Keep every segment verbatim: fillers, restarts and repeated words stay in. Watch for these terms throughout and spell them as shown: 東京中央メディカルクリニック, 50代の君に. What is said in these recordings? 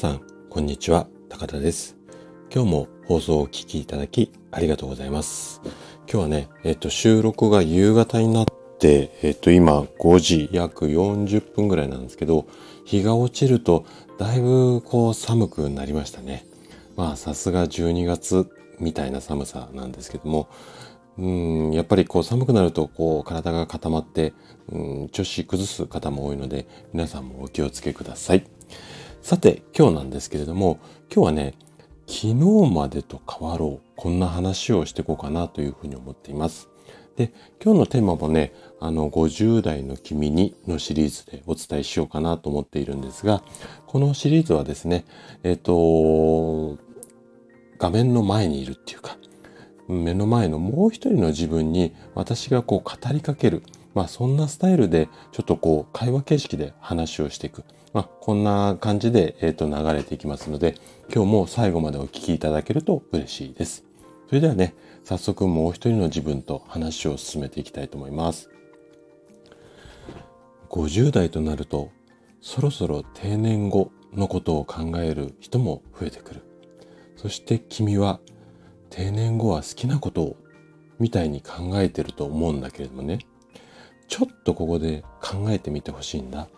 さん、こんにちは。高田です。今日も放送をお聞きいただきありがとうございます。今日はね、えっと、収録が夕方になって、えっと、今ごじ約よんじゅっぷんぐらいなんですけど、日が落ちるとだいぶこう寒くなりましたね。まあ、さすがじゅうにがつみたいな寒さなんですけども、うん、やっぱりこう寒くなるとこう体が固まって、うん、調子崩す方も多いので、皆さんもお気をつけください。さて、今日なんですけれども、今日はね、昨日までと変わろう、こんな話をしていこうかなというふうに思っています。で、今日のテーマもね、あのごじゅう代の君にのシリーズでお伝えしようかなと思っているんですが、このシリーズはですね、えっと、画面の前にいるっていうか、目の前のもう一人の自分に私がこう語りかける、まあそんなスタイルでちょっとこう会話形式で話をしていく、まあこんな感じでえっと流れていきますので、今日も最後までお聞きいただけると嬉しいです。それではね、早速もう一人の自分と話を進めていきたいと思います。ごじゅう代となるとそろそろ定年後のことを考える人も増えてくる。そして君は定年後は好きなことをみたいに考えてると思うんだけれどもね、ちょっとここで考えてみてほしいんだ。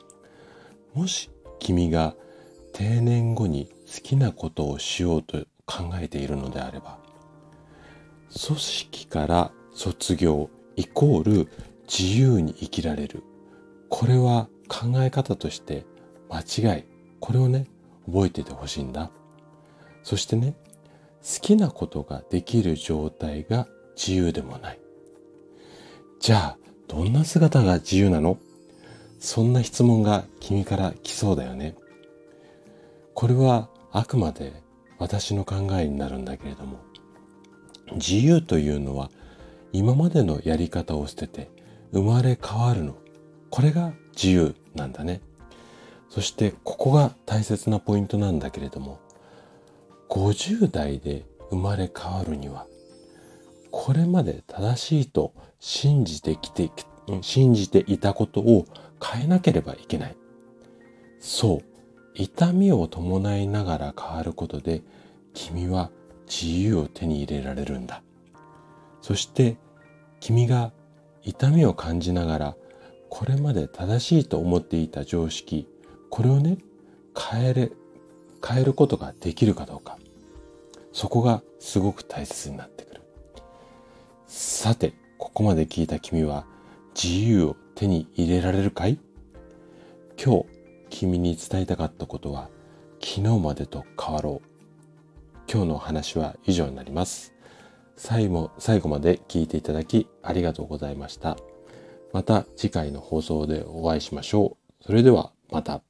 もし君が定年後に好きなことをしようと考えているのであれば、組織から卒業イコール自由に生きられる。これは考え方として間違い。これをね、覚えててほしいんだ。そしてね、好きなことができる状態が自由でもない。じゃあ、どんな姿が自由なの？そんな質問が君から来そうだよね。これはあくまで私の考えになるんだけれども、自由というのは今までのやり方を捨てて生まれ変わるの。これが自由なんだね。そしてここが大切なポイントなんだけれども、ごじゅう代で生まれ変わるには、これまで正しいと信じてきて、信じていたことを変えなければいけない。そう、痛みを伴いながら変わることで、君は自由を手に入れられるんだ。そして、君が痛みを感じながら、これまで正しいと思っていた常識、これをね、変えれ、変えることができるかどうか。そこがすごく大切になってくる。さて、ここまで聞いた君は自由を手に入れられるかい？今日君に伝えたかったことは、昨日までと変わろう。今日の話は以上になります。最後、最後まで聞いていただきありがとうございました。また次回の放送でお会いしましょう。それではまた。